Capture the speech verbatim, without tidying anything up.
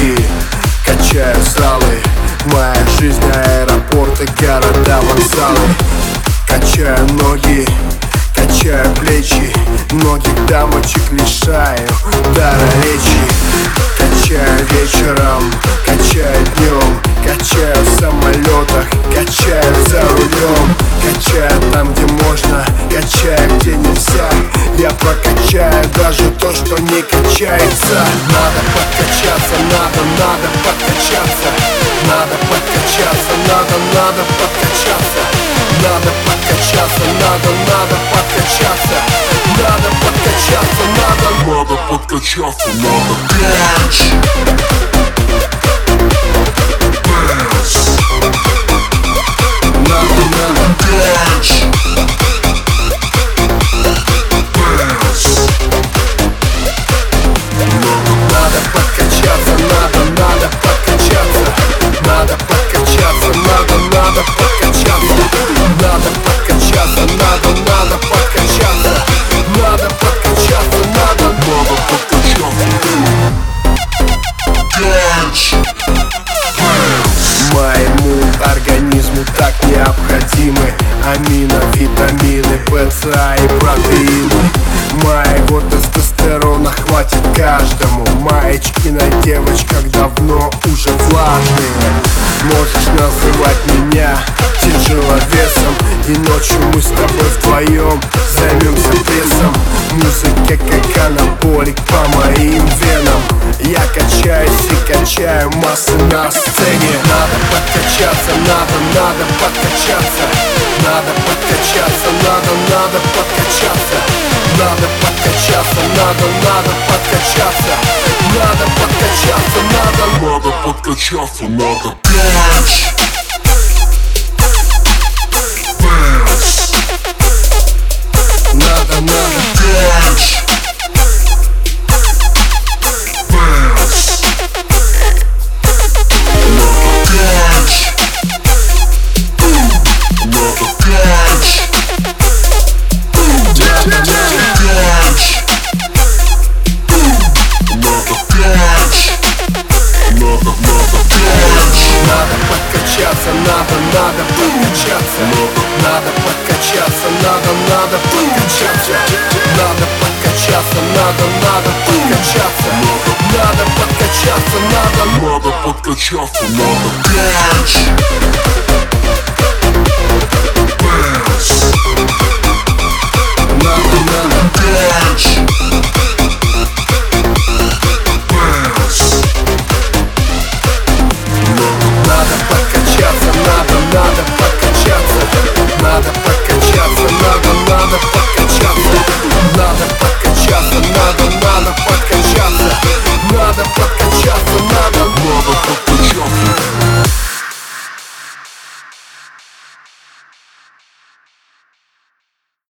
пути, качаю залы. Моя жизнь — аэропорты, города, вокзалы. Качаю ноги, качаю плечи, многих дамочек лишаю дара речи. Качаю вечером, качаю днем, качаю в самолетах, качаю за рулем. Качаю там, где можно, качаю, где нельзя. Я прокачаю даже то, что не качается. Надо подкачаться, надо, надо подкачаться. Надо подкачаться, надо, надо подкачаться. Надо подкачаться, надо, надо подкачаться. Надо подкачаться, надо, надо подкачаться, надо кач. Надо, надо кач. Так необходимы аминовитамины, ПЦА и протеины. Моего тестостерона хватит каждому. Маечки на девочках давно уже влажные. Можешь называть меня тяжеловесом, и ночью мы с тобой вдвоем займемся прессом. Музыка как анаболик по моим венам. Я качаюсь и качаю массы на сцене. Надо подкачаться, надо, надо подкачаться. Надо подкачаться, надо, надо подкачаться. Надо подкачаться, надо, надо подкачаться. Надо подкачаться, надо, надо подкачаться, надо кач. Надо, надо кач. Надо, надо подкачаться. Надо подкачаться, надо, надо подкачаться. Надо подкачаться, надо, надо подкачаться. Надо подкачаться, надо, надо подкачаться, надо кач. Надо, надо кач.